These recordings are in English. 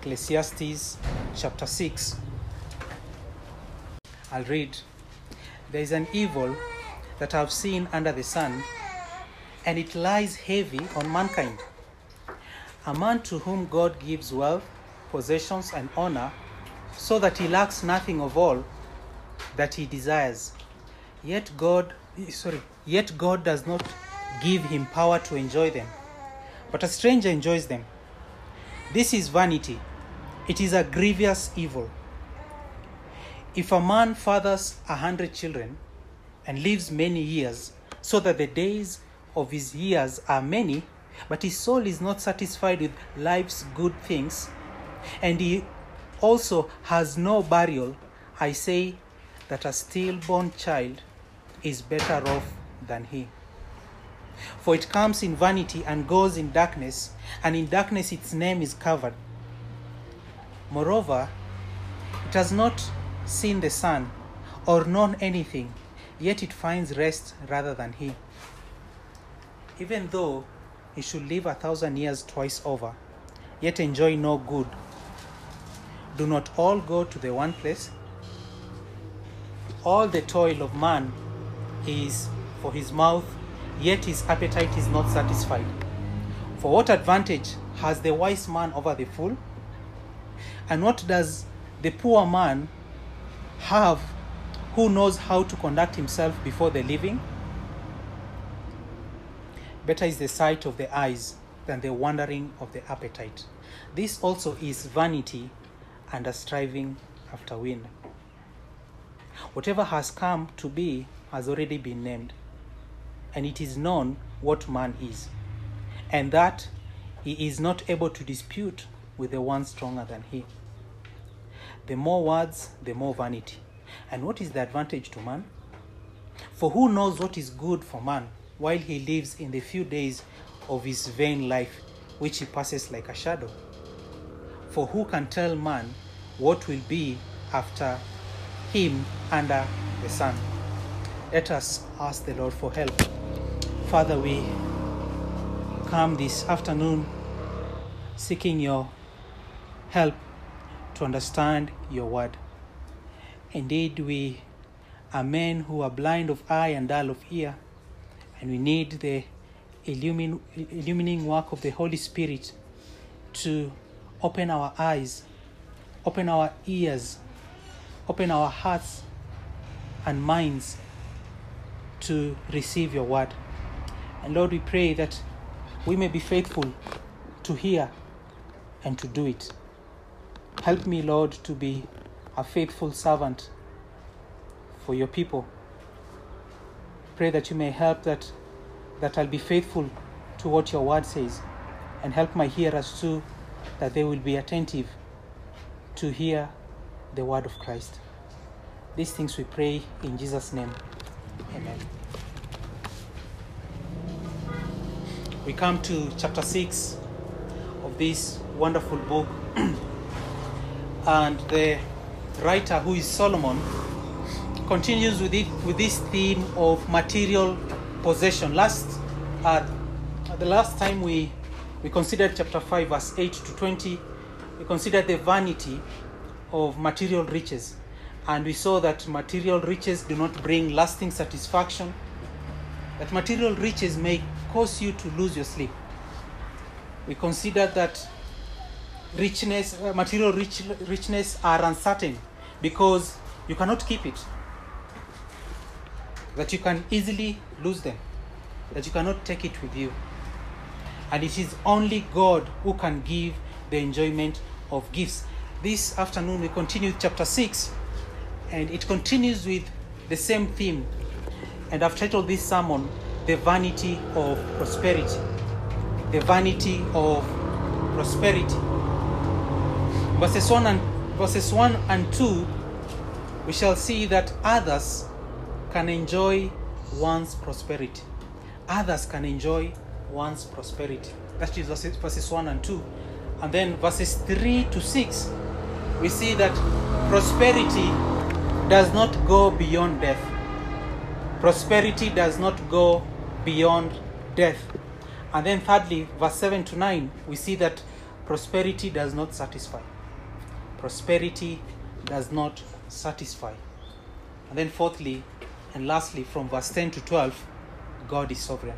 Ecclesiastes chapter 6. I'll read. There is an evil that I've seen under the sun, and it lies heavy on mankind. A man to whom God gives wealth, possessions, and honor, so that he lacks nothing of all that he desires. Yet God does not give him power to enjoy them, but a stranger enjoys them. This is vanity. It is a grievous evil. If a man fathers 100 children and lives many years, so that the days of his years are many, but his soul is not satisfied with life's good things, and he also has no burial, I say that a stillborn child is better off than he. For it comes in vanity and goes in darkness, and in darkness its name is covered. Moreover, it has not seen the sun or known anything, yet it finds rest rather than he. Even though he should live 1,000 years twice over, yet enjoy no good. Do not all go to the one place? All the toil of man is for his mouth, yet his appetite is not satisfied. For what advantage has the wise man over the fool? And what does the poor man have who knows how to conduct himself before the living? Better is the sight of the eyes than the wandering of the appetite. This also is vanity and a striving after wind. Whatever has come to be has already been named, and it is known what man is, and that he is not able to dispute with the one stronger than he. The more words, the more vanity. And what is the advantage to man? For who knows what is good for man while he lives in the few days of his vain life, which he passes like a shadow? For who can tell man what will be after him under the sun? Let us ask the Lord for help. Father, we come this afternoon seeking your help to understand your word. Indeed, we are men who are blind of eye and dull of ear, and we need the illumining work of the Holy Spirit to open our eyes, open our ears, open our hearts and minds to receive your word. And Lord, we pray that we may be faithful to hear and to do it. Help me, Lord, to be a faithful servant for your people. Pray that you may help that I'll be faithful to what your word says, and help my hearers too, that they will be attentive to hear the word of Christ. These things we pray in Jesus' name. Amen. We come to chapter 6 of this wonderful book. And the writer, who is Solomon, continues with this theme of material possession. The last time we considered chapter 5, verse 8 to 20, we considered the vanity of material riches. And we saw that material riches do not bring lasting satisfaction, that material riches may cause you to lose your sleep. We considered that material richness are uncertain because you cannot keep it, that you can easily lose them, that you cannot take it with you. And it is only God who can give the enjoyment of gifts. This afternoon we continue chapter 6, and it continues with the same theme. And I've titled this sermon, The Vanity of Prosperity. The Vanity of Prosperity. Verses 1 and 2, we shall see that others can enjoy one's prosperity. Others can enjoy one's prosperity. That is verses 1 and 2. And then verses 3 to 6, we see that prosperity does not go beyond death. Prosperity does not go beyond death. And then thirdly, verse 7 to 9, we see that Prosperity does not satisfy. Prosperity does not satisfy. And then fourthly and lastly, from verse 10 to 12, God is sovereign.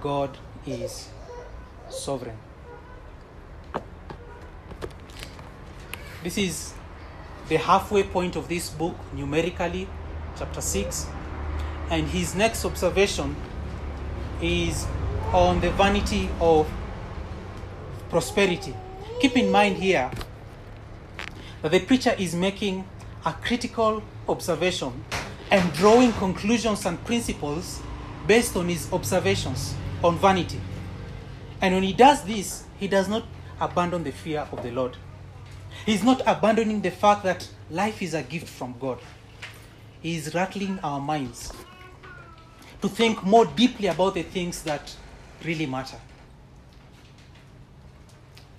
God is sovereign. This is the halfway point of this book, numerically, chapter 6. And his next observation is on the vanity of prosperity. Keep in mind here that the preacher is making a critical observation and drawing conclusions and principles based on his observations on vanity. And when he does this, he does not abandon the fear of the Lord. He's not abandoning the fact that life is a gift from God. He is rattling our minds to think more deeply about the things that really matter.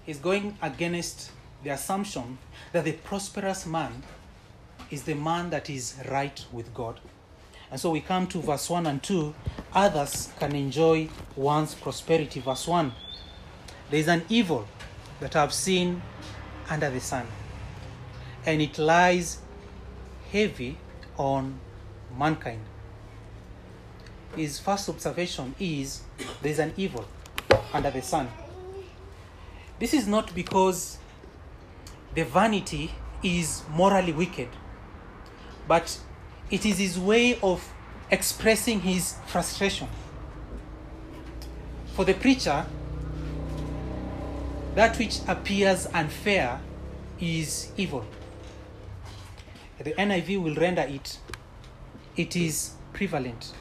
He's going against the assumption that the prosperous man is the man that is right with God. And so we come to verse 1 and 2. Others can enjoy one's prosperity. Verse 1. There is an evil that I have seen under the sun, and it lies heavy on mankind. His first observation is there is an evil under the sun. This is not because the vanity is morally wicked, but it is his way of expressing his frustration. For the preacher, that which appears unfair is evil. The NIV will render it, it is prevalent.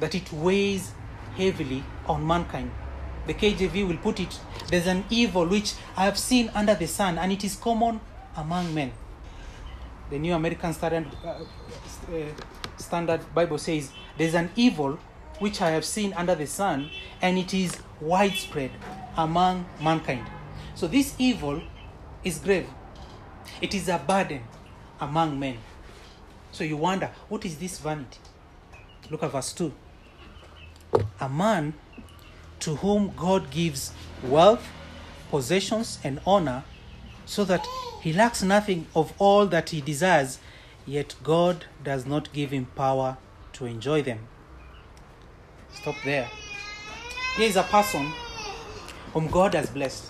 That it weighs heavily on mankind. The KJV will put it, there's an evil which I have seen under the sun, and it is common among men. The New American Standard Bible says, there's an evil which I have seen under the sun, and it is widespread among mankind. So this evil is grave. It is a burden among men. So you wonder, what is this vanity? Look at verse 2. A man to whom God gives wealth, possessions, and honor, so that he lacks nothing of all that he desires, yet God does not give him power to enjoy them. Stop there. Here is a person whom God has blessed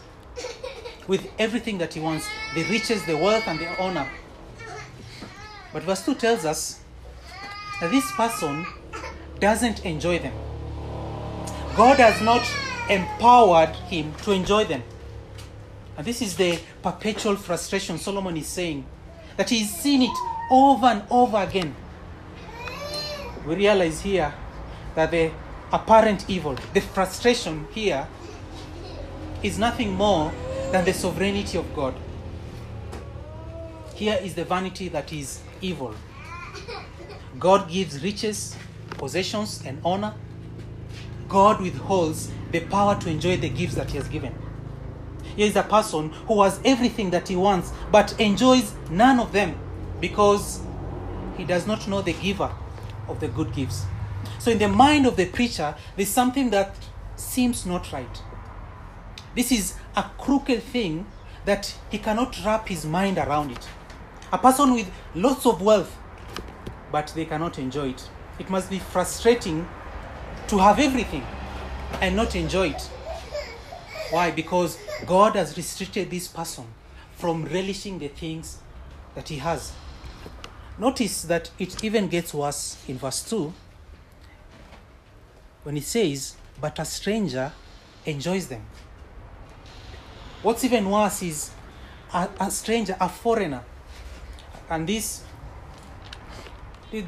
with everything that he wants, the riches, the wealth, and the honor. But verse 2 tells us that this person doesn't enjoy them. God has not empowered him to enjoy them. And this is the perpetual frustration Solomon is saying, that he's seen it over and over again. We realize here that the apparent evil, the frustration here, is nothing more than the sovereignty of God. Here is the vanity that is evil. God gives riches, possessions, and honor. God withholds the power to enjoy the gifts that he has given. Here is a person who has everything that he wants, but enjoys none of them because he does not know the giver of the good gifts. So in the mind of the preacher, there's something that seems not right. This is a crooked thing that he cannot wrap his mind around it. A person with lots of wealth, but they cannot enjoy it. It must be frustrating to have everything and not enjoy it. Why? Because God has restricted this person from relishing the things that he has. Notice that it even gets worse in verse 2 when it says, but a stranger enjoys them. What's even worse is a stranger, a foreigner. And this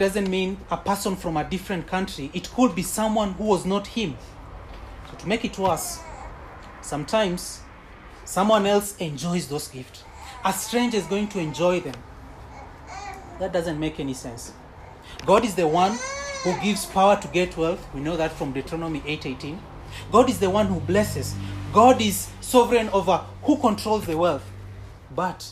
doesn't mean a person from a different country. It could be someone who was not him. So to make it worse, sometimes someone else enjoys those gifts. A stranger is going to enjoy them. That doesn't make any sense. God is the one who gives power to get wealth. We know that from Deuteronomy 8:18. God is the one who blesses. God is sovereign over who controls the wealth. But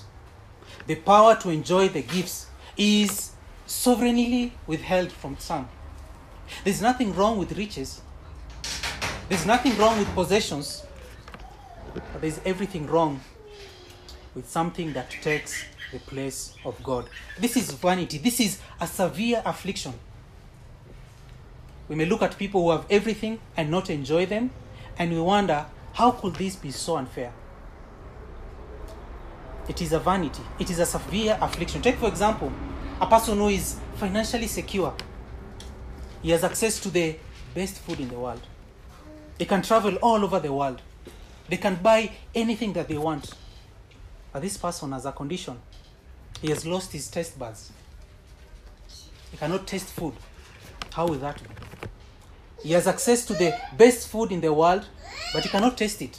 the power to enjoy the gifts is sovereignly withheld from some. There's nothing wrong with riches, There's nothing wrong with possessions, but there's everything wrong with something that takes the place of God. This is vanity. This is a severe affliction. We may look at people who have everything and not enjoy them, and we wonder, how could this be so unfair? It is a vanity. It is a severe affliction. Take, for example, a person who is financially secure. He has access to the best food in the world. They can travel all over the world. They can buy anything that they want. But this person has a condition. He has lost his taste buds. He cannot taste food. How will that be? He has access to the best food in the world, but he cannot taste it.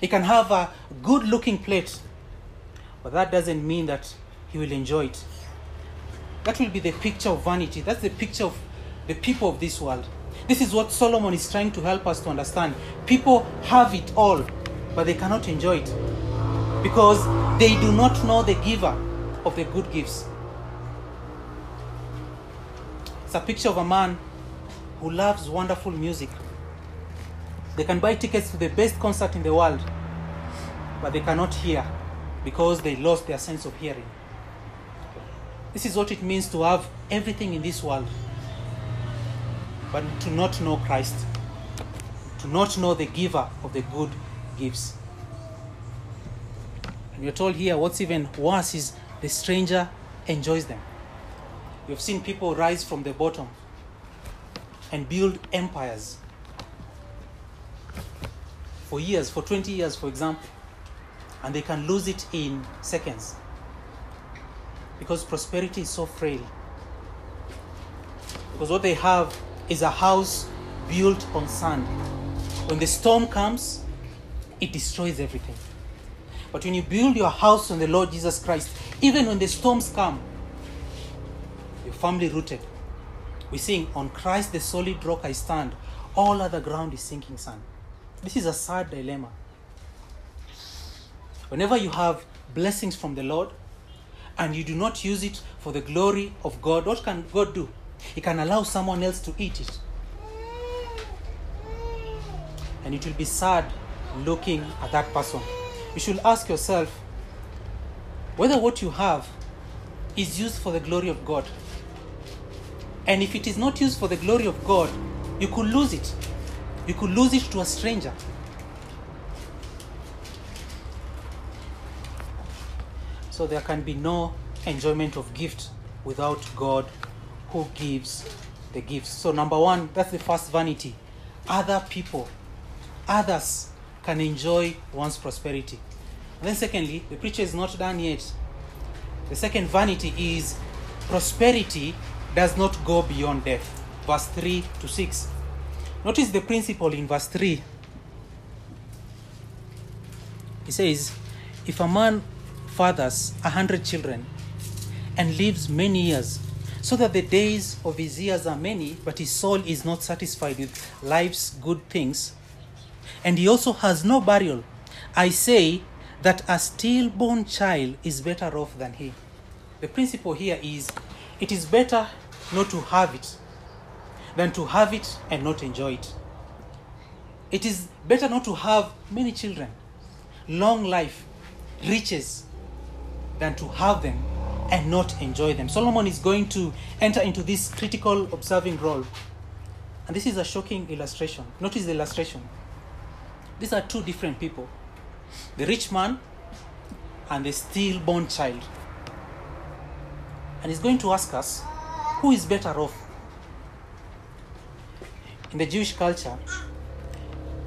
He can have a good-looking plate, but that doesn't mean that he will enjoy it. That will be the picture of vanity. That's the picture of the people of this world. This is what Solomon is trying to help us to understand. People have it all, but they cannot enjoy it because they do not know the giver of the good gifts. It's a picture of a man who loves wonderful music. They can buy tickets to the best concert in the world, but they cannot hear because they lost their sense of hearing. This is what it means to have everything in this world, but to not know Christ, to not know the giver of the good gifts. And we're told here what's even worse is the stranger enjoys them. You've seen people rise from the bottom and build empires. For years, for 20 years, for example, and they can lose it in seconds because prosperity is so frail. Because what they have is a house built on sand. When the storm comes, it destroys everything. But when you build your house on the Lord Jesus Christ, even when the storms come, you're firmly rooted. We sing, on Christ the solid rock I stand, all other ground is sinking sand. This is a sad dilemma. Whenever you have blessings from the Lord and you do not use it for the glory of God, what can God do? He can allow someone else to eat it. And it will be sad looking at that person. You should ask yourself whether what you have is used for the glory of God. And if it is not used for the glory of God, you could lose it. You could lose it to a stranger. So there can be no enjoyment of gift without God who gives the gifts. So number one, that's the first vanity. Other people, others can enjoy one's prosperity. And then secondly, the preacher is not done yet. The second vanity is prosperity does not go beyond death. Verse 3 to 6. Notice the principle in verse 3. He says, if a man fathers 100 children and lives many years, so that the days of his years are many, but his soul is not satisfied with life's good things, and he also has no burial, I say that a stillborn child is better off than he. The principle here is, it is better not to have it than to have it and not enjoy it. It is better not to have many children, long life, riches, than to have them and not enjoy them. Solomon is going to enter into this critical observing role. And this is a shocking illustration. Notice the illustration. These are two different people, the rich man and the stillborn child. And he's going to ask us, who is better off? In the Jewish culture,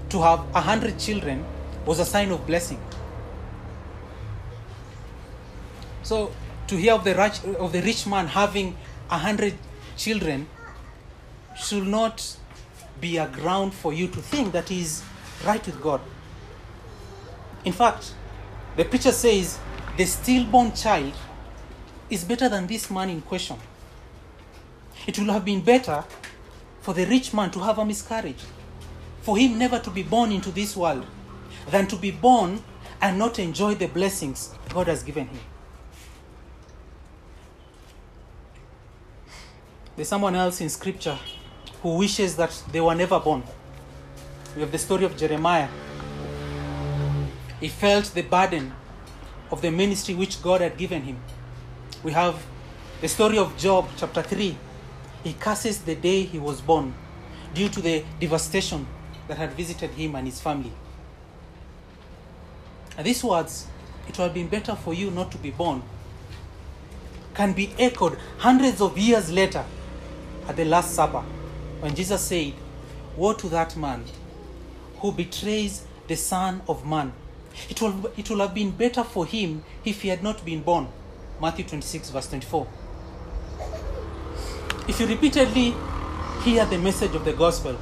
to have 100 children was a sign of blessing. So to hear of the rich man having 100 children should not be a ground for you to think that he is right with God. In fact, the preacher says the stillborn child is better than this man in question. It would have been better for the rich man to have a miscarriage, for him never to be born into this world, than to be born and not enjoy the blessings God has given him. There's someone else in scripture who wishes that they were never born. We have the story of Jeremiah. He felt the burden of the ministry which God had given him. We have the story of Job, chapter 3. He curses the day he was born due to the devastation that had visited him and his family. And these words, "It would have been better for you not to be born," can be echoed hundreds of years later at the Last Supper, when Jesus said, "Woe to that man who betrays the Son of Man. It will have been better for him if he had not been born." Matthew 26, verse 24. If you repeatedly hear the message of the gospel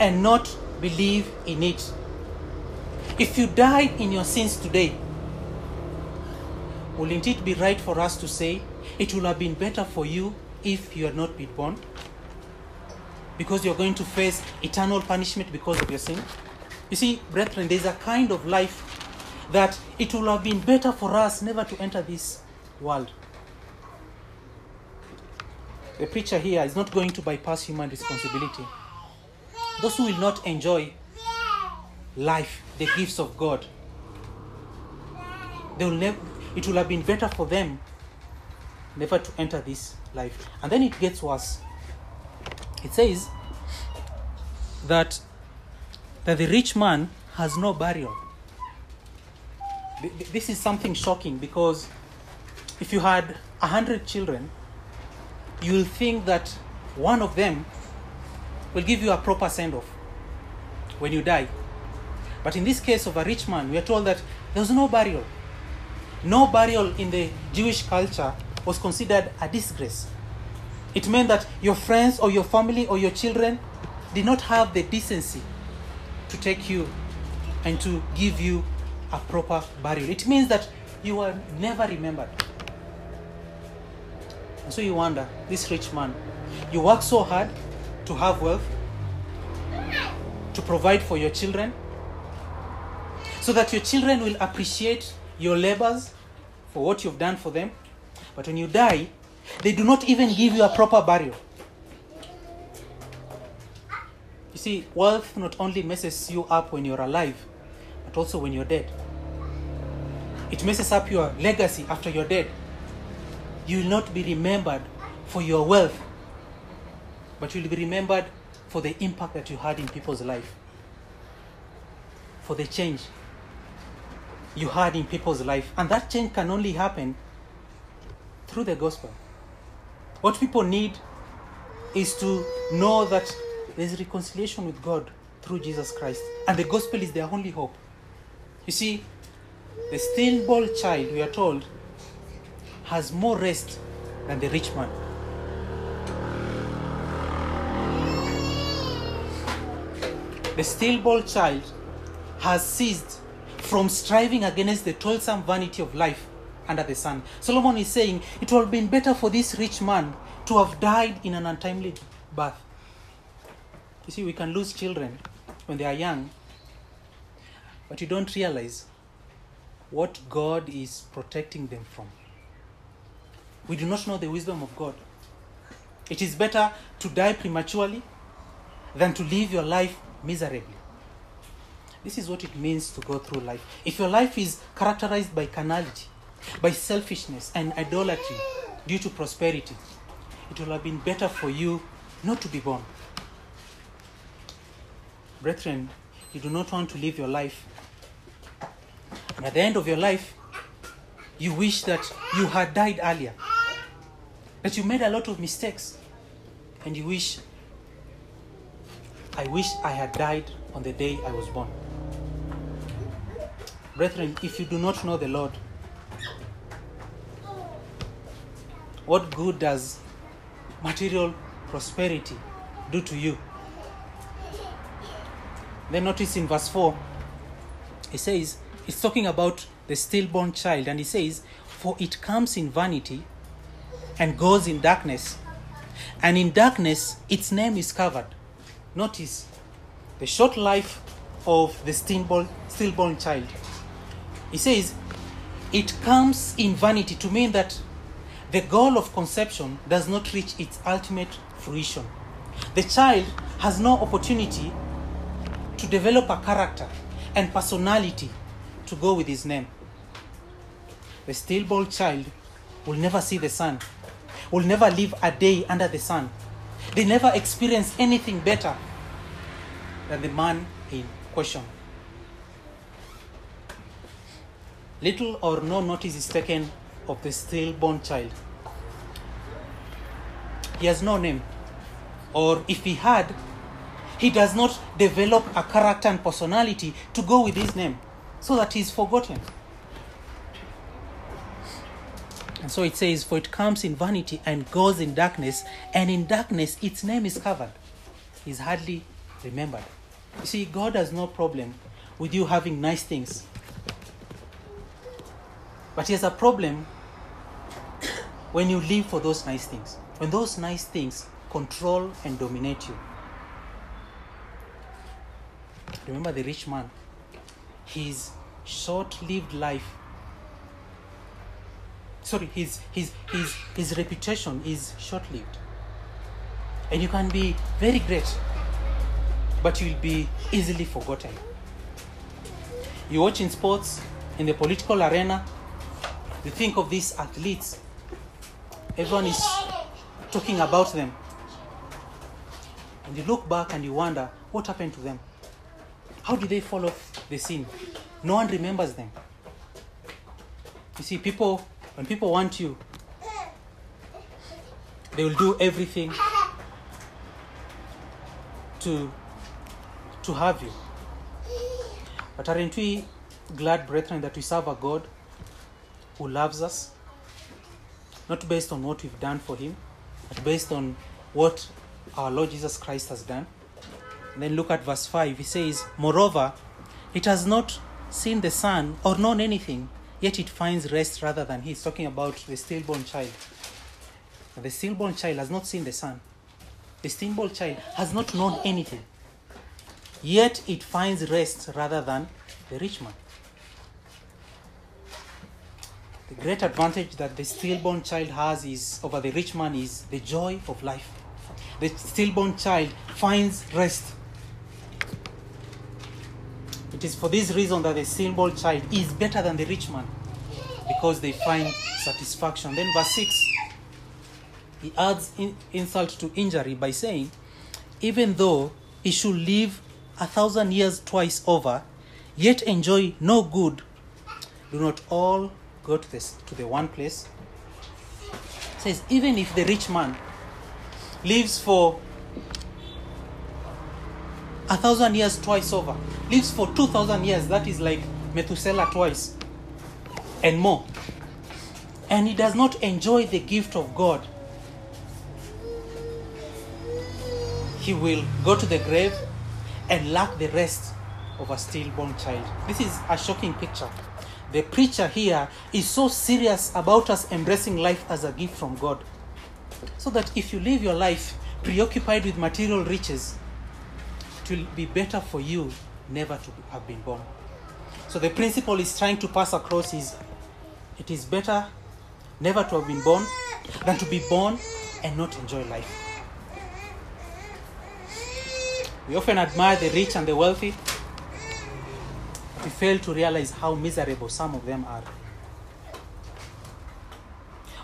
and not believe in it, if you died in your sins today, wouldn't it be right for us to say, "It would have been better for you if you had not been born," because you're going to face eternal punishment because of your sin? You see, brethren, there's a kind of life that it would have been better for us never to enter this world. The preacher here is not going to bypass human responsibility. Those who will not enjoy life, the gifts of God, it will have been better for them never to enter this life. And then it gets worse. It says that the rich man has no burial. This is something shocking, because if you had 100 children, you will think that one of them will give you a proper send-off when you die. But in this case of a rich man, we are told that there was no burial. No burial in the Jewish culture was considered a disgrace. It meant that your friends or your family or your children did not have the decency to take you and to give you a proper burial. It means that you were never remembered. And so you wonder, this rich man, you work so hard to have wealth, to provide for your children, so that your children will appreciate your labors for what you've done for them. But when you die, they do not even give you a proper burial. You see, wealth not only messes you up when you're alive, but also when you're dead. It messes up your legacy after you're dead. You will not be remembered for your wealth, but you'll be remembered for the impact that you had in people's life, for the change you had in people's life. And that change can only happen through the gospel. What people need is to know that there's reconciliation with God through Jesus Christ, and the gospel is their only hope. You see, the stillborn child, we are told, has more rest than the rich man. The stillborn child has ceased from striving against the toilsome vanity of life under the sun. Solomon is saying, it would have been better for this rich man to have died in an untimely birth. You see, we can lose children when they are young, but you don't realize what God is protecting them from. We do not know the wisdom of God. It is better to die prematurely than to live your life miserably. This is what it means to go through life. If your life is characterized by carnality, by selfishness and idolatry due to prosperity, it will have been better for you not to be born. Brethren, you do not want to live your life, and at the end of your life, you wish that you had died earlier, that you made a lot of mistakes, and you wish, "I wish I had died on the day I was born." Brethren, if you do not know the Lord, what good does material prosperity do to you? Then notice in verse 4, it says, it's talking about the stillborn child, and he says, "For it comes in vanity and goes in darkness, and in darkness its name is covered." Notice the short life of the stillborn child. He says, it comes in vanity, to mean that the goal of conception does not reach its ultimate fruition. The child has no opportunity to develop a character and personality to go with his name. The stillborn child will never see the sun, will never live a day under the sun. They never experience anything better than the man in question. Little or no notice is taken of the stillborn child. He has no name, or if he had, he does not develop a character and personality to go with his name, so that he is forgotten. And so it says, for it comes in vanity and goes in darkness, and in darkness its name is covered. It is hardly remembered. You see, God has no problem with you having nice things. But he has a problem when you live for those nice things, when those nice things control and dominate you. Remember the rich man. His reputation is short-lived. And you can be very great, but you'll be easily forgotten. You watch in sports, in the political arena, you think of these athletes. Everyone is talking about them. And you look back and you wonder, what happened to them? How did they fall off the scene? No one remembers them. You see, when people want you, they will do everything to have you. But aren't we glad, brethren, that we serve a God who loves us, not based on what we've done for him, but based on what our Lord Jesus Christ has done? And then look at verse 5. He says, moreover, it has not seen the sun or known anything, yet it finds rest rather than he's talking about the stillborn child. The stillborn child has not seen the sun. The stillborn child has not known anything. Yet it finds rest rather than the rich man. The great advantage that the stillborn child has is over the rich man is the joy of life. The stillborn child finds rest. It is for this reason that the stillborn child is better than the rich man, because they find satisfaction. Then verse 6, he adds insult to injury by saying, even though he should live 1,000 years twice over, yet enjoy no good, do not all go to the one place? It says, even if the rich man lives for 1,000 years twice over, lives for 2,000 years, that is like Methuselah twice and more, and he does not enjoy the gift of God, he will go to the grave and lack the rest of a stillborn child. This is a shocking picture. The preacher here is so serious about us embracing life as a gift from God, so that if you live your life preoccupied with material riches, it will be better for you never to have been born. So the principle is trying to pass across is, it is better never to have been born than to be born and not enjoy life. We often admire the rich and the wealthy. We fail to realize how miserable some of them are.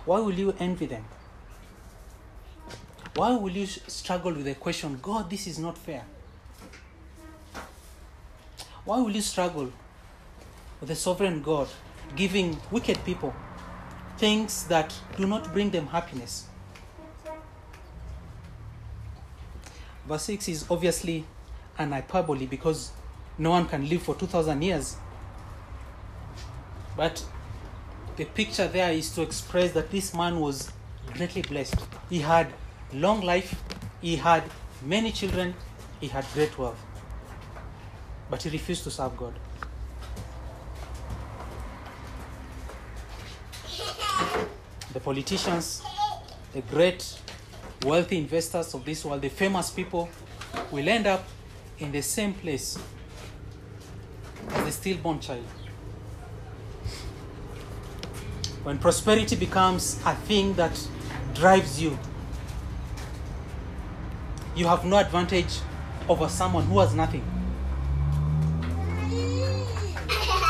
Why will you envy them? Why will you struggle with the question, God, this is not fair? Why will you struggle with the sovereign God giving wicked people things that do not bring them happiness? Verse 6 is obviously an hyperbole, because no one can live for 2,000 years. But the picture there is to express that this man was greatly blessed. He had long life, he had many children, he had great wealth. But he refused to serve God. The politicians, the great wealthy investors of this world, the famous people, will end up in the same place as the stillborn child. When prosperity becomes a thing that drives you, you have no advantage over someone who has nothing.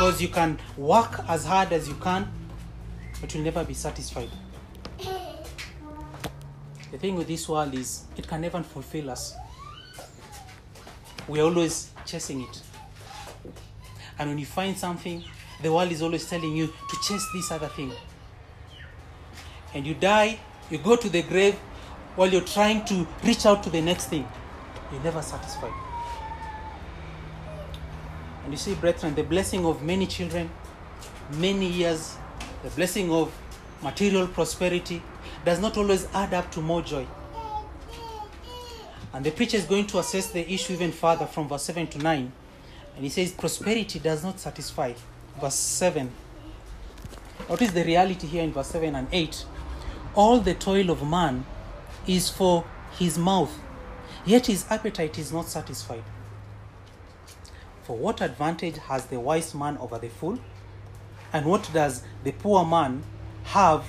because you can work as hard as you can, but you'll never be satisfied. The thing with this world is it can never fulfill us. We're always chasing it. And when you find something, the world is always telling you to chase this other thing. And you die, you go to the grave while you're trying to reach out to the next thing. You're never satisfied. And you see, brethren, the blessing of many children, many years, the blessing of material prosperity does not always add up to more joy. And the preacher is going to assess the issue even further from verse 7 to 9. And he says, prosperity does not satisfy. Verse 7. What is the reality here in verse 7 and 8? All the toil of man is for his mouth, yet his appetite is not satisfied. For what advantage has the wise man over the fool? And what does the poor man have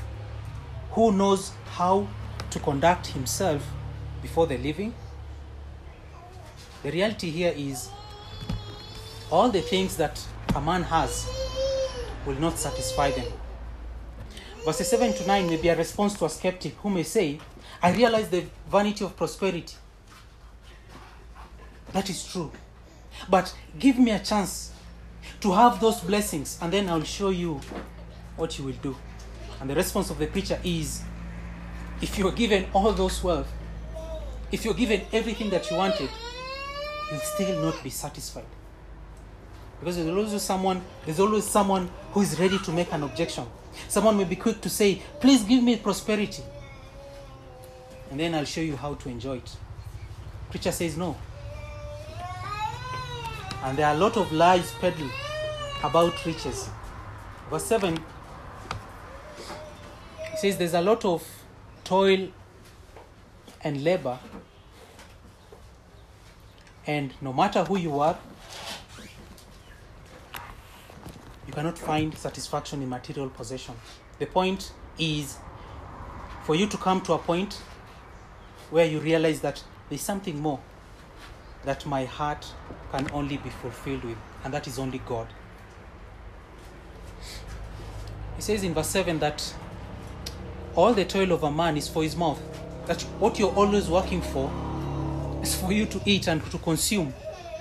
who knows how to conduct himself before the living? The reality here is all the things that a man has will not satisfy them. Verses 7 to 9 may be a response to a skeptic who may say, I realize the vanity of prosperity. That is true. But give me a chance to have those blessings and then I'll show you what you will do. And the response of the preacher is, if you're given all those wealth, if you're given everything that you wanted, you'll still not be satisfied. Because there's always someone who is ready to make an objection. Someone may be quick to say, please give me prosperity, and then I'll show you how to enjoy it. Preacher says no. And there are a lot of lies peddled about riches. Verse 7, it says there's a lot of toil and labor, and no matter who you are, you cannot find satisfaction in material possession. The point is for you to come to a point where you realize that there's something more that my heart can only be fulfilled with, and that is only God. He says in verse 7 that all the toil of a man is for his mouth. That what you're always working for is for you to eat and to consume.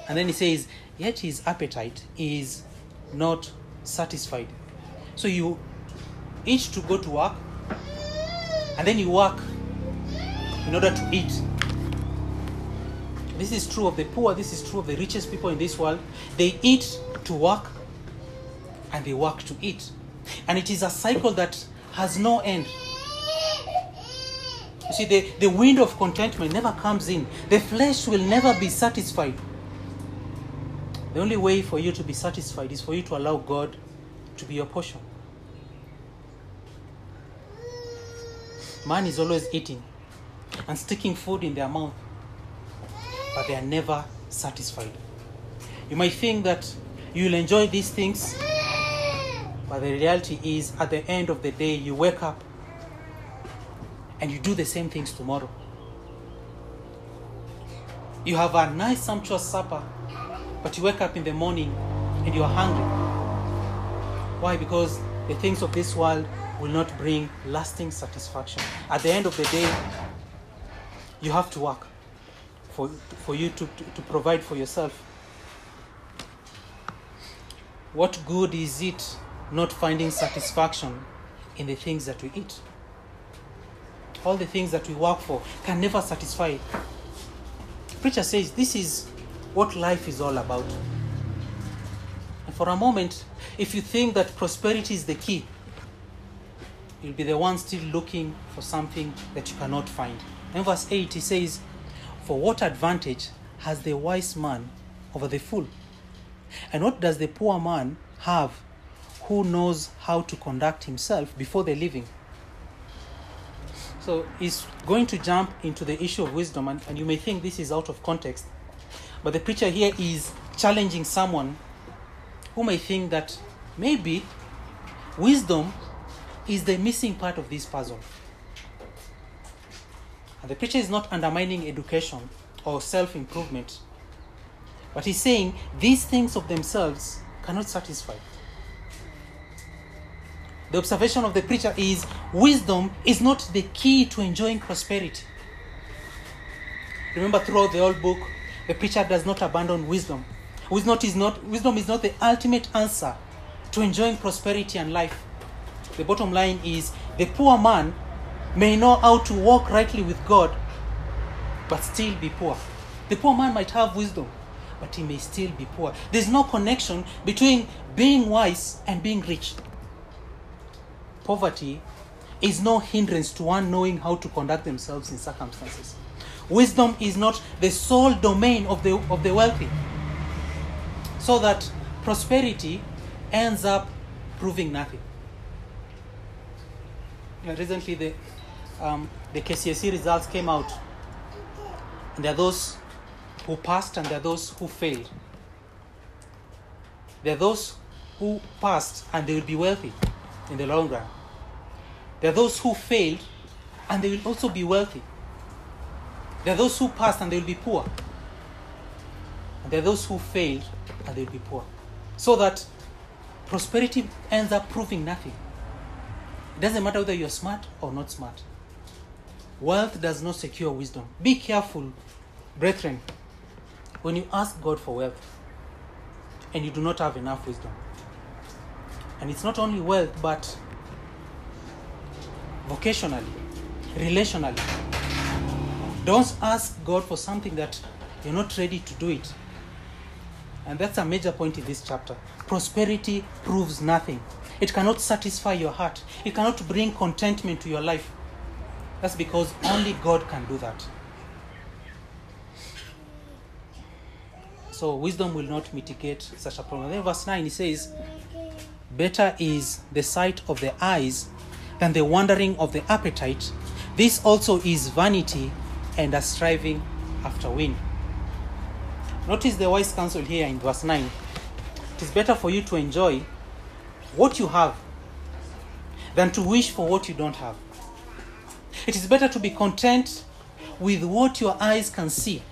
And then he says, yet his appetite is not satisfied. So you eat to go to work, and then you work in order to eat. This is true of the poor, this is true of the richest people in this world. They eat to work, and they work to eat. And it is a cycle that has no end. You see, the wind of contentment never comes in. The flesh will never be satisfied. The only way for you to be satisfied is for you to allow God to be your portion. Man is always eating and sticking food in their mouth, but they are never satisfied. You might think that you'll enjoy these things, but the reality is at the end of the day you wake up and you do the same things tomorrow. You have a nice sumptuous supper, but you wake up in the morning and you are hungry. Why? Because the things of this world will not bring lasting satisfaction. At the end of the day, you have to work for you to provide for yourself. What good is it not finding satisfaction in the things that we eat? All the things that we work for can never satisfy. The preacher says this is what life is all about. And for a moment, if you think that prosperity is the key, you'll be the one still looking for something that you cannot find. In verse 8, he says, for what advantage has the wise man over the fool? And what does the poor man have who knows how to conduct himself before the living? So he's going to jump into the issue of wisdom, and you may think this is out of context. But the preacher here is challenging someone who may think that maybe wisdom is the missing part of this puzzle. And the preacher is not undermining education or self-improvement, but he's saying these things of themselves cannot satisfy. the observation of the preacher is wisdom is not the key to enjoying prosperity. Remember, throughout the whole book, the preacher does not abandon wisdom. Wisdom is not the ultimate answer to enjoying prosperity and life. The bottom line is the poor man may know how to walk rightly with God, but still be poor. The poor man might have wisdom, but he may still be poor. There's no connection between being wise and being rich. Poverty is no hindrance to one knowing how to conduct themselves in circumstances. Wisdom is not the sole domain of the wealthy, so that prosperity ends up proving nothing. Recently, the KCSE results came out, and there are those who passed and there are those who failed. There are those who passed and they will be wealthy in the long run. There are those who failed and they will also be wealthy. There are those who passed and they will be poor. And there are those who failed and they will be poor. So that prosperity ends up proving nothing. It doesn't matter whether you're smart or not smart. Wealth does not secure wisdom. Be careful, brethren, when you ask God for wealth and you do not have enough wisdom. And it's not only wealth, but vocationally, relationally. Don't ask God for something that you're not ready to do it. And that's a major point in this chapter. Prosperity proves nothing. It cannot satisfy your heart. It cannot bring contentment to your life. That's because only God can do that. So wisdom will not mitigate such a problem. Then verse 9, he says, better is the sight of the eyes than the wandering of the appetite. This also is vanity and a striving after wind. Notice the wise counsel here in verse 9. It is better for you to enjoy what you have than to wish for what you don't have. It is better to be content with what your eyes can see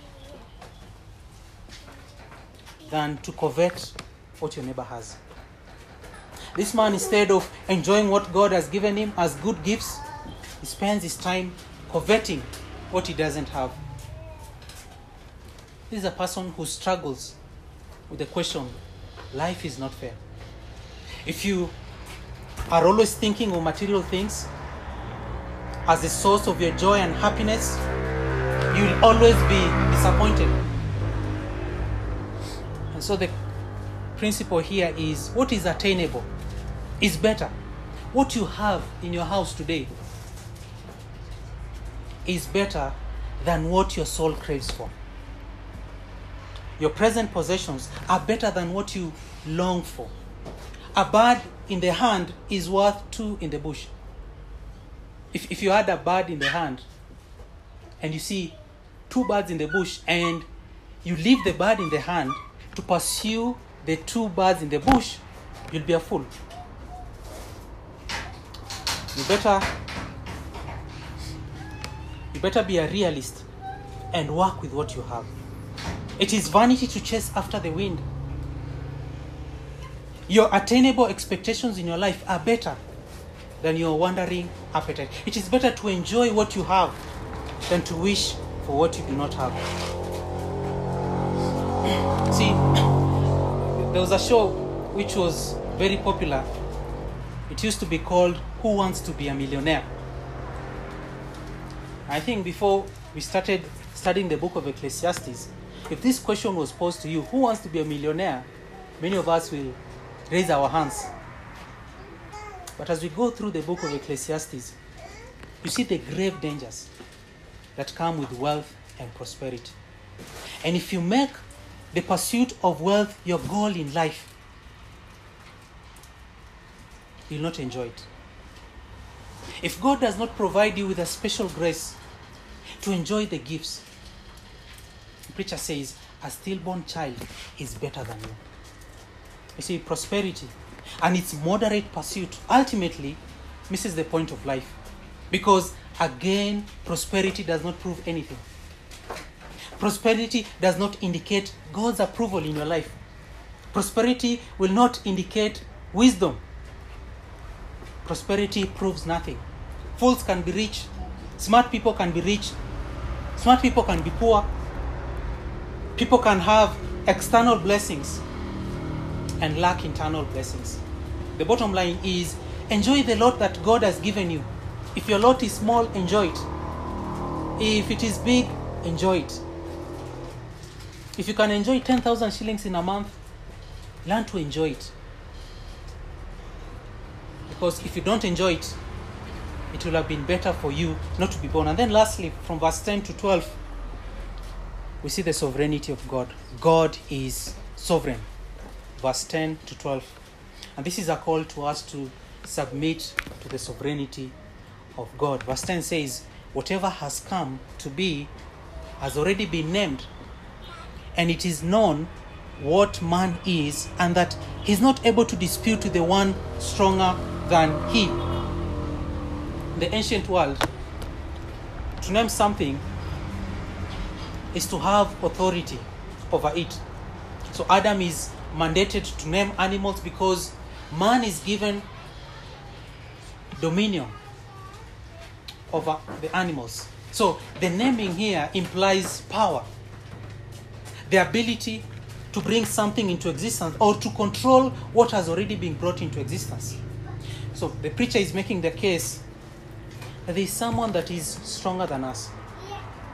than to covet what your neighbor has. This man, instead of enjoying what God has given him as good gifts, he spends his time coveting what he doesn't have. This is a person who struggles with the question, life is not fair. If you are always thinking of material things as the source of your joy and happiness, you will always be disappointed. And so the principle here is, what is attainable is better. What you have in your house today is better than what your soul craves for. Your present possessions are better than what you long for. A bird in the hand is worth two in the bush. If you had a bird in the hand and you see two birds in the bush and you leave the bird in the hand to pursue the two birds in the bush, you'll be a fool. You better be a realist and work with what you have. It is vanity to chase after the wind. Your attainable expectations in your life are better than your wandering appetite. It is better to enjoy what you have than to wish for what you do not have. See, there was a show which was very popular. It used to be called Who Wants to Be a Millionaire? I think before we started studying the book of Ecclesiastes, if this question was posed to you, who wants to be a millionaire? Many of us will raise our hands. But as we go through the book of Ecclesiastes, you see the grave dangers that come with wealth and prosperity. And if you make the pursuit of wealth your goal in life, you'll not enjoy it. If God does not provide you with a special grace to enjoy the gifts, the preacher says, a stillborn child is better than you. You see, prosperity and its moderate pursuit ultimately misses the point of life. Because again, prosperity does not prove anything. Prosperity does not indicate God's approval in your life. Prosperity will not indicate wisdom. Prosperity proves nothing. Fools can be rich. Smart people can be rich. Smart people can be poor. People can have external blessings and lack internal blessings. The bottom line is, enjoy the lot that God has given you. If your lot is small, enjoy it. If it is big, enjoy it. If you can enjoy 10,000 shillings in a month, learn to enjoy it. Because if you don't enjoy it, it will have been better for you not to be born. And then lastly, from verse 10 to 12, we see the sovereignty of God. God is sovereign. Verse 10 to 12. And this is a call to us to submit to the sovereignty of God. Verse 10 says, whatever has come to be has already been named, and it is known what man is, and that he is not able to dispute with the one stronger than he. In the ancient world, to name something is to have authority over it. So Adam is mandated to name animals because man is given dominion over the animals. So the naming here implies power. The ability to bring something into existence or to control what has already been brought into existence. So the preacher is making the case that there is someone that is stronger than us.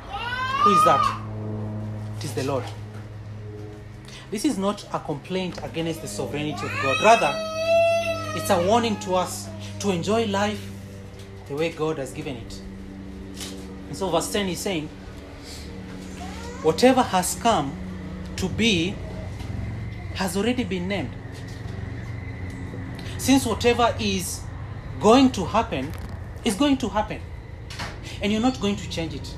Who is that? It is the Lord. This is not a complaint against the sovereignty of God. Rather, it's a warning to us to enjoy life the way God has given it. And so verse 10 is saying, whatever has come to be has already been named. Since whatever is going to happen is going to happen, and you're not going to change it.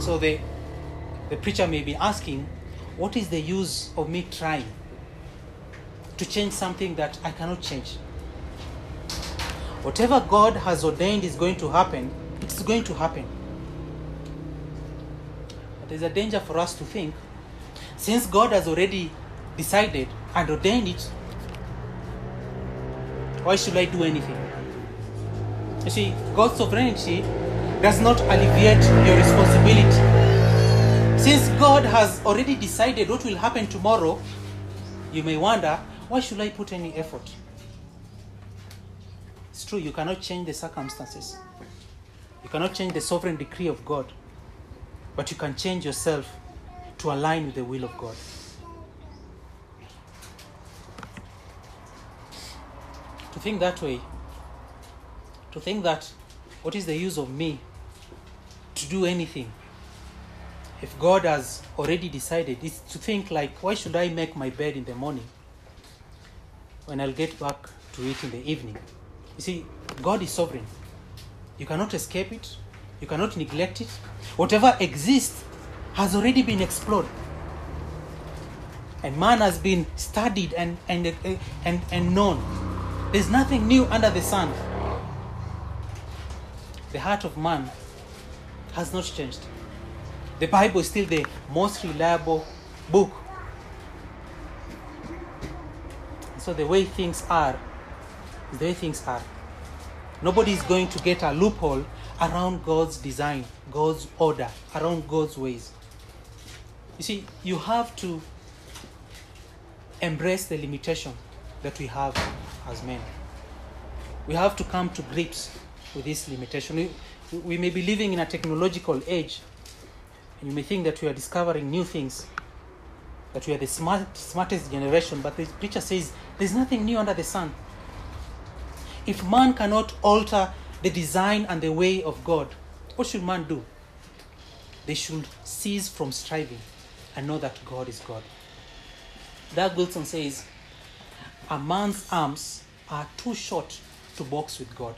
So the preacher may be asking, what is the use of me trying to change something that I cannot change? Whatever God has ordained is going to happen, it's going to happen. There's a danger for us to think, since God has already decided and ordained it, why should I do anything? You see, God's sovereignty does not alleviate your responsibility. Since God has already decided what will happen tomorrow, you may wonder, why should I put any effort? It's true, you cannot change the circumstances. You cannot change the sovereign decree of God. But you can change yourself to align with the will of God. To think that way, to think that what is the use of me to do anything if God has already decided, is to think like, why should I make my bed in the morning when I'll get back to it in the evening? You see, God is sovereign. You cannot escape it. You cannot neglect it. Whatever exists has already been explored. And man has been studied and known. There's nothing new under the sun. The heart of man has not changed. The Bible is still the most reliable book. So the way things are is the way things are. Nobody is going to get a loophole around God's design, God's order, around God's ways. You see, you have to embrace the limitation that we have as men. We have to come to grips with this limitation. We may be living in a technological age, and you may think that we are discovering new things, that we are the smartest generation, but the preacher says there's nothing new under the sun. If man cannot alter the design and the way of God, what should man do? They should cease from striving and know that God is God. Doug Wilson says, a man's arms are too short to box with God.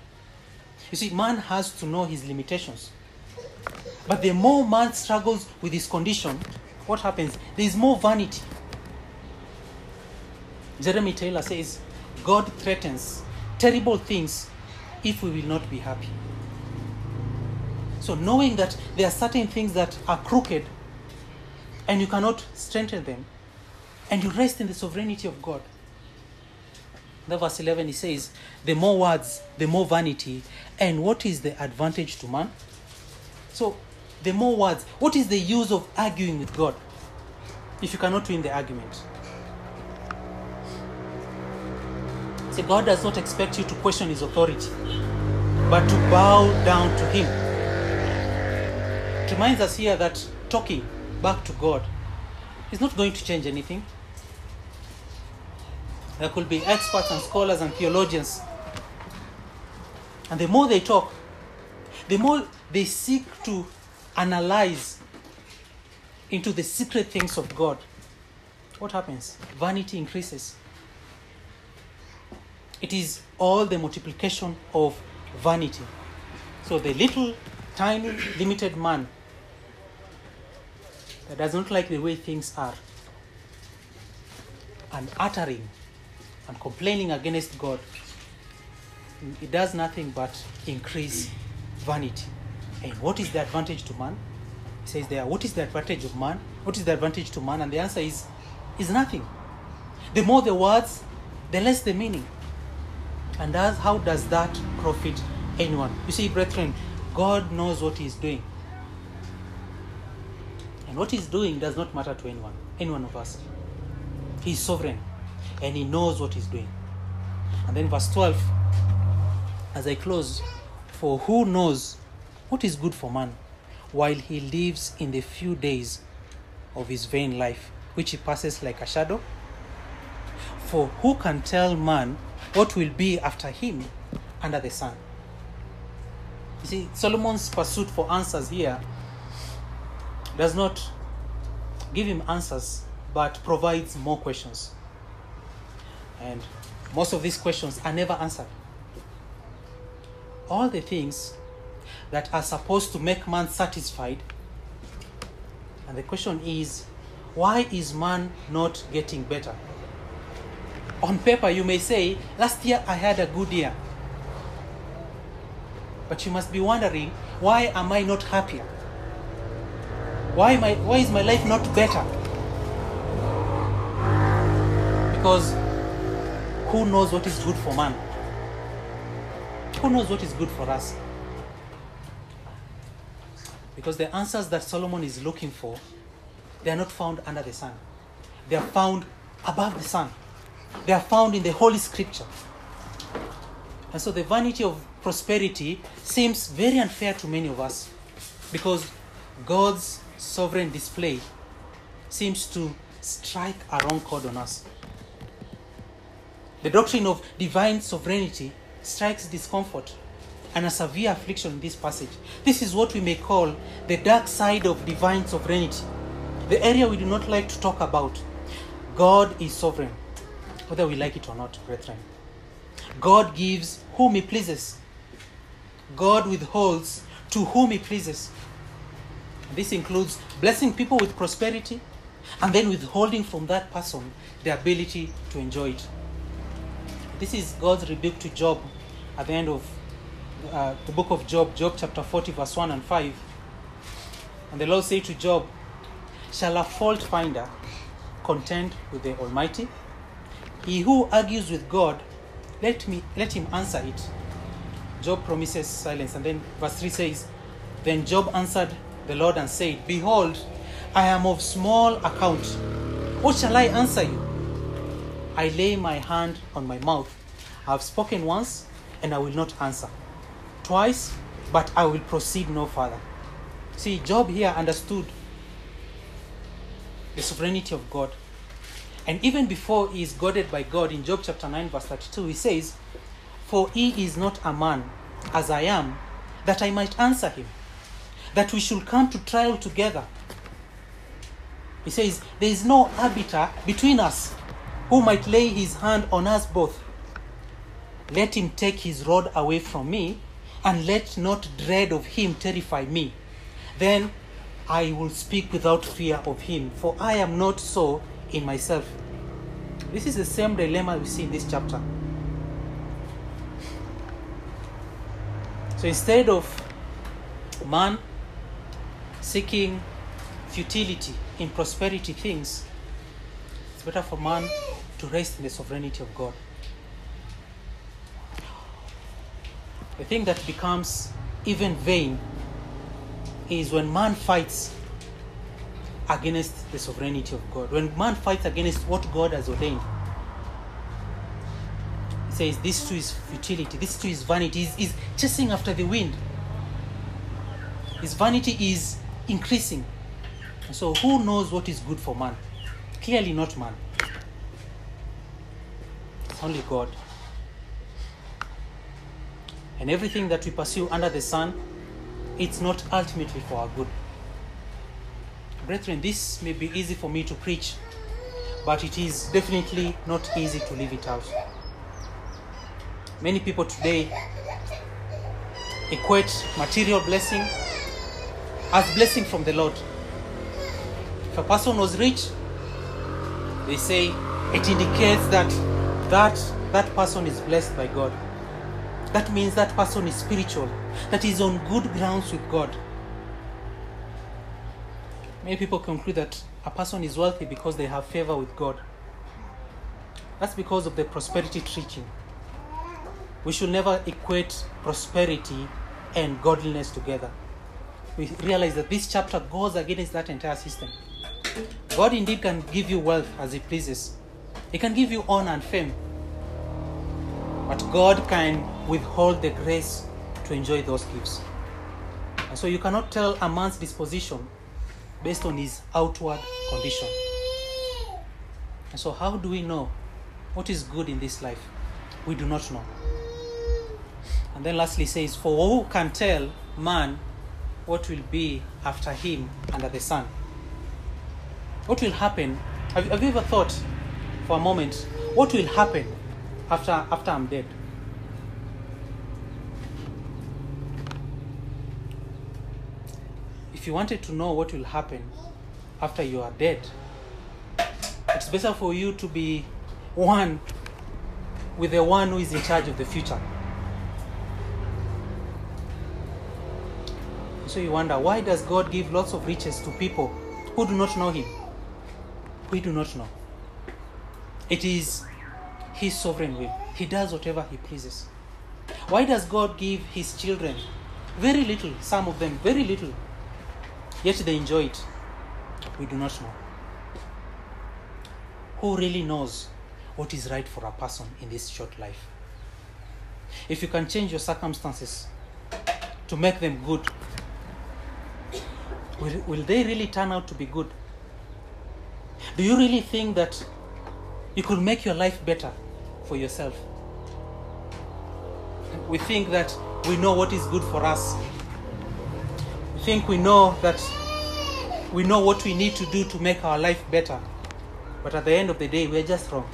You see, man has to know his limitations. But the more man struggles with his condition, what happens? There is more vanity. Jeremy Taylor says, God threatens terrible things if we will not be happy. So knowing that there are certain things that are crooked and you cannot strengthen them, and you rest in the sovereignty of God. The verse 11, it says, the more words, the more vanity. And what is the advantage to man? So, the more words, what is the use of arguing with God if you cannot win the argument? See, God does not expect you to question his authority, but to bow down to him. It reminds us here that talking back to God is not going to change anything. There could be experts and scholars and theologians, and the more they talk, the more they seek to analyze into the secret things of God. What happens? Vanity increases. It is all the multiplication of vanity. So the little, tiny, limited man that does not like the way things are and uttering and complaining against God, it does nothing but increase vanity. And what is the advantage to man? It says there, what is the advantage of man? What is the advantage to man? And the answer is nothing. The more the words, the less the meaning. And how does that profit anyone? You see, brethren, God knows what he is doing. And what he is doing does not matter to anyone, any one of us. He is sovereign, and he knows what he is doing. And then verse 12, as I close, for who knows what is good for man while he lives in the few days of his vain life, which he passes like a shadow? For who can tell man what will be after him under the sun? You see, Solomon's pursuit for answers here does not give him answers, but provides more questions. And most of these questions are never answered. All the things that are supposed to make man satisfied. And the question is, why is man not getting better? On paper, you may say, last year I had a good year. But you must be wondering, why am I not happier? Why is my life not better? Because who knows what is good for man? Who knows what is good for us? Because the answers that Solomon is looking for, they are not found under the sun. They are found above the sun. They are found in the Holy Scripture. And so the vanity of prosperity seems very unfair to many of us, because God's sovereign display seems to strike a wrong chord on us. The doctrine of divine sovereignty strikes discomfort and a severe affliction in this passage. This is what we may call the dark side of divine sovereignty, the area we do not like to talk about. God is sovereign, whether we like it or not, brethren. God gives whom he pleases. God withholds to whom he pleases. This includes blessing people with prosperity and then withholding from that person the ability to enjoy it. This is God's rebuke to Job at the end of the book of Job, Job chapter 40, verse 1 and 5. And the Lord said to Job, shall a fault finder contend with the Almighty? He who argues with God, let him answer it. Job promises silence. And then verse 3 says, then Job answered the Lord and said, behold, I am of small account. What shall I answer you? I lay my hand on my mouth. I have spoken once, and I will not answer. Twice, but I will proceed no further. See, Job here understood the sovereignty of God. And even before he is goaded by God, in Job chapter 9, verse 32, he says, for he is not a man, as I am, that I might answer him, that we should come to trial together. He says, there is no arbiter between us who might lay his hand on us both. Let him take his rod away from me, and let not dread of him terrify me. Then I will speak without fear of him, for I am not so in myself. This is the same dilemma we see in this chapter. So instead of man seeking futility in prosperity things, it's better for man to rest in the sovereignty of God. The thing that becomes even vain is when man fights against the sovereignty of God, when man fights against what God has ordained. He says this too is futility, this too is vanity. He's chasing after the wind. His vanity is increasing. So who knows what is good for man? Clearly not man. It's only God. And everything that we pursue under the sun, it's not ultimately for our good. Brethren, this may be easy for me to preach, but it is definitely not easy to live it out. Many people today equate material blessing as blessing from the Lord. If a person was rich, they say it indicates that person is blessed by God. That means that person is spiritual, that is on good grounds with God. Many people conclude that a person is wealthy because they have favor with God. That's because of the prosperity teaching. We should never equate prosperity and godliness together. We realize that this chapter goes against that entire system. God indeed can give you wealth as He pleases. He can give you honor and fame. But God can withhold the grace to enjoy those gifts. And so you cannot tell a man's disposition based on his outward condition. And so how do we know what is good in this life? We do not know. And then lastly it says, for who can tell man what will be after him under the sun? What will happen? Have you ever thought for a moment, what will happen after I'm dead? If you wanted to know what will happen after you are dead, it's better for you to be one with the one who is in charge of the future. So you wonder, why does God give lots of riches to people who do not know Him? We do not know. It is His sovereign will. He does whatever He pleases. Why does God give His children very little, some of them very little, yet they enjoy it? We do not know. Who really knows what is right for a person in this short life? If you can change your circumstances to make them good, will they really turn out to be good? Do you really think that you could make your life better for yourself? We think that we know what is good for us. We think we know that we know what we need to do to make our life better. But at the end of the day, we are just wrong.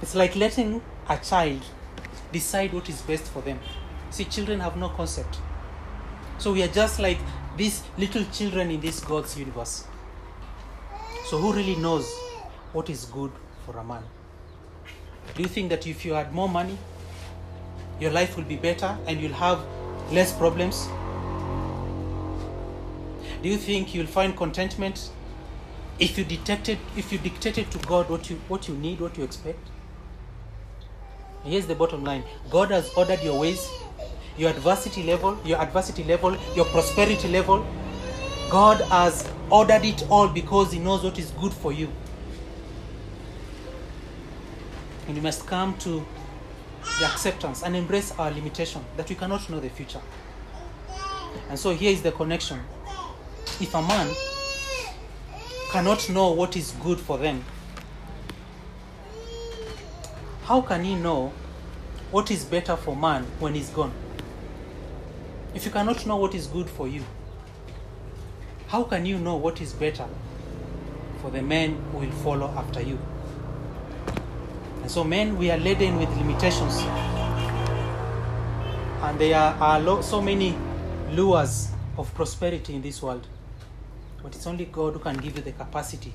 It's like letting a child decide what is best for them. See, children have no concept. So we are just like these little children in this God's universe. So who really knows what is good for a man? Do you think that if you had more money, your life will be better and you'll have less problems? Do you think you'll find contentment if you dictated to God what you need, what you expect? And here's the bottom line. God has ordered your ways, your adversity level, your prosperity level. God has ordered it all because He knows what is good for you. And we must come to the acceptance and embrace our limitation that we cannot know the future. And so here is the connection. If a man cannot know what is good for them, how can he know what is better for man when he's gone? If you cannot know what is good for you, how can you know what is better for the men who will follow after you? And so men, we are laden with limitations. And there are so many lures of prosperity in this world. But it's only God who can give you the capacity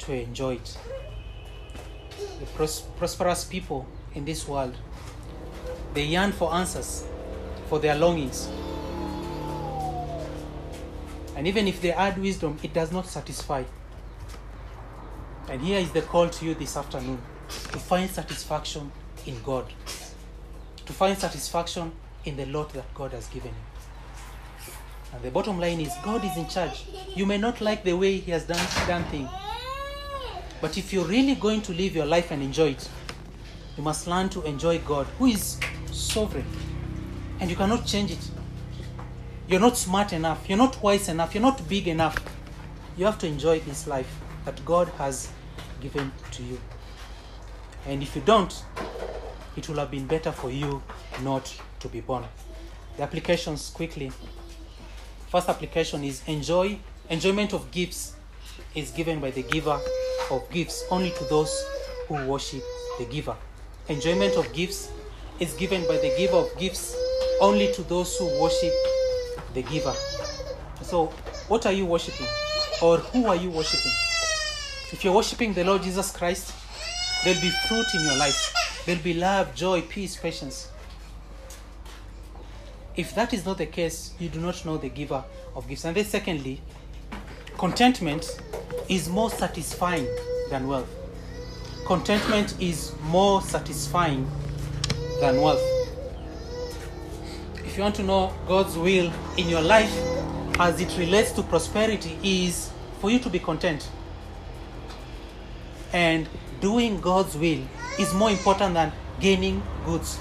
to enjoy it. The prosperous people in this world, they yearn for answers, for their longings. And even if they add wisdom, it does not satisfy. And here is the call to you this afternoon. To find satisfaction in God. to find satisfaction in the lot that God has given him. And the bottom line is, God is in charge. You may not like the way he has done things, but if you're really going to live your life and enjoy it, you must learn to enjoy God, who is sovereign, and you cannot change it. You're not smart enough, you're not wise enough, you're not big enough. You have to enjoy this life that God has given to you. And if you don't, it will have been better for you not to be born. The applications quickly. First application is enjoyment of gifts is given by the giver of gifts only to those who worship the giver. Enjoyment of gifts is given by the giver of gifts only to those who worship the giver. So, what are you worshiping? Or who are you worshiping? If you're worshiping the Lord Jesus Christ, there'll be fruit in your life. There'll be love, joy, peace, patience. If that is not the case, you do not know the giver of gifts. And then secondly, contentment is more satisfying than wealth. Contentment is more satisfying than wealth. If you want to know God's will in your life as it relates to prosperity, is for you to be content. And doing God's will is more important than gaining goods.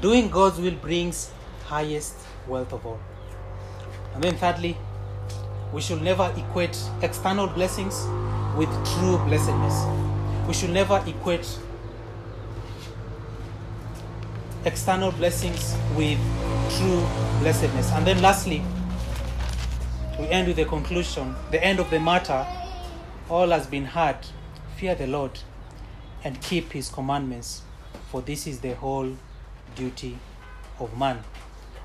Doing God's will brings highest wealth of all. And then thirdly, we should never equate external blessings with true blessedness. We should never equate external blessings with true blessedness. And then lastly, we end with the conclusion, the end of the matter. All has been heard. Fear the Lord and keep his commandments, for this is the whole duty of man.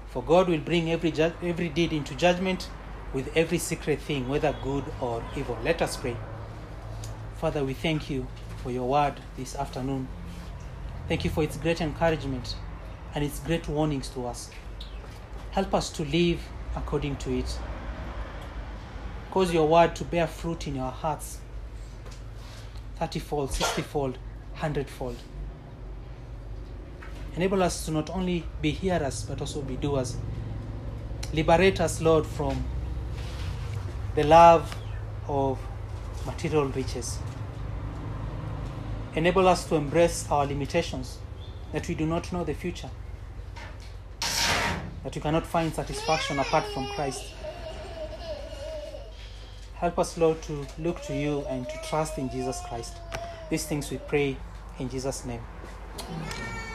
For God will bring every deed into judgment with every secret thing, whether good or evil. Let us pray. Father, we thank you for your word this afternoon. Thank you for its great encouragement and its great warnings to us. Help us to live according to it. Cause your word to bear fruit in our hearts, 30-fold, 60-fold, 100-fold. Enable us to not only be hearers, but also be doers. Liberate us, Lord, from the love of material riches. Enable us to embrace our limitations, that we do not know the future, that we cannot find satisfaction apart from Christ. Help us, Lord, to look to you and to trust in Jesus Christ. These things we pray in Jesus' name. Amen.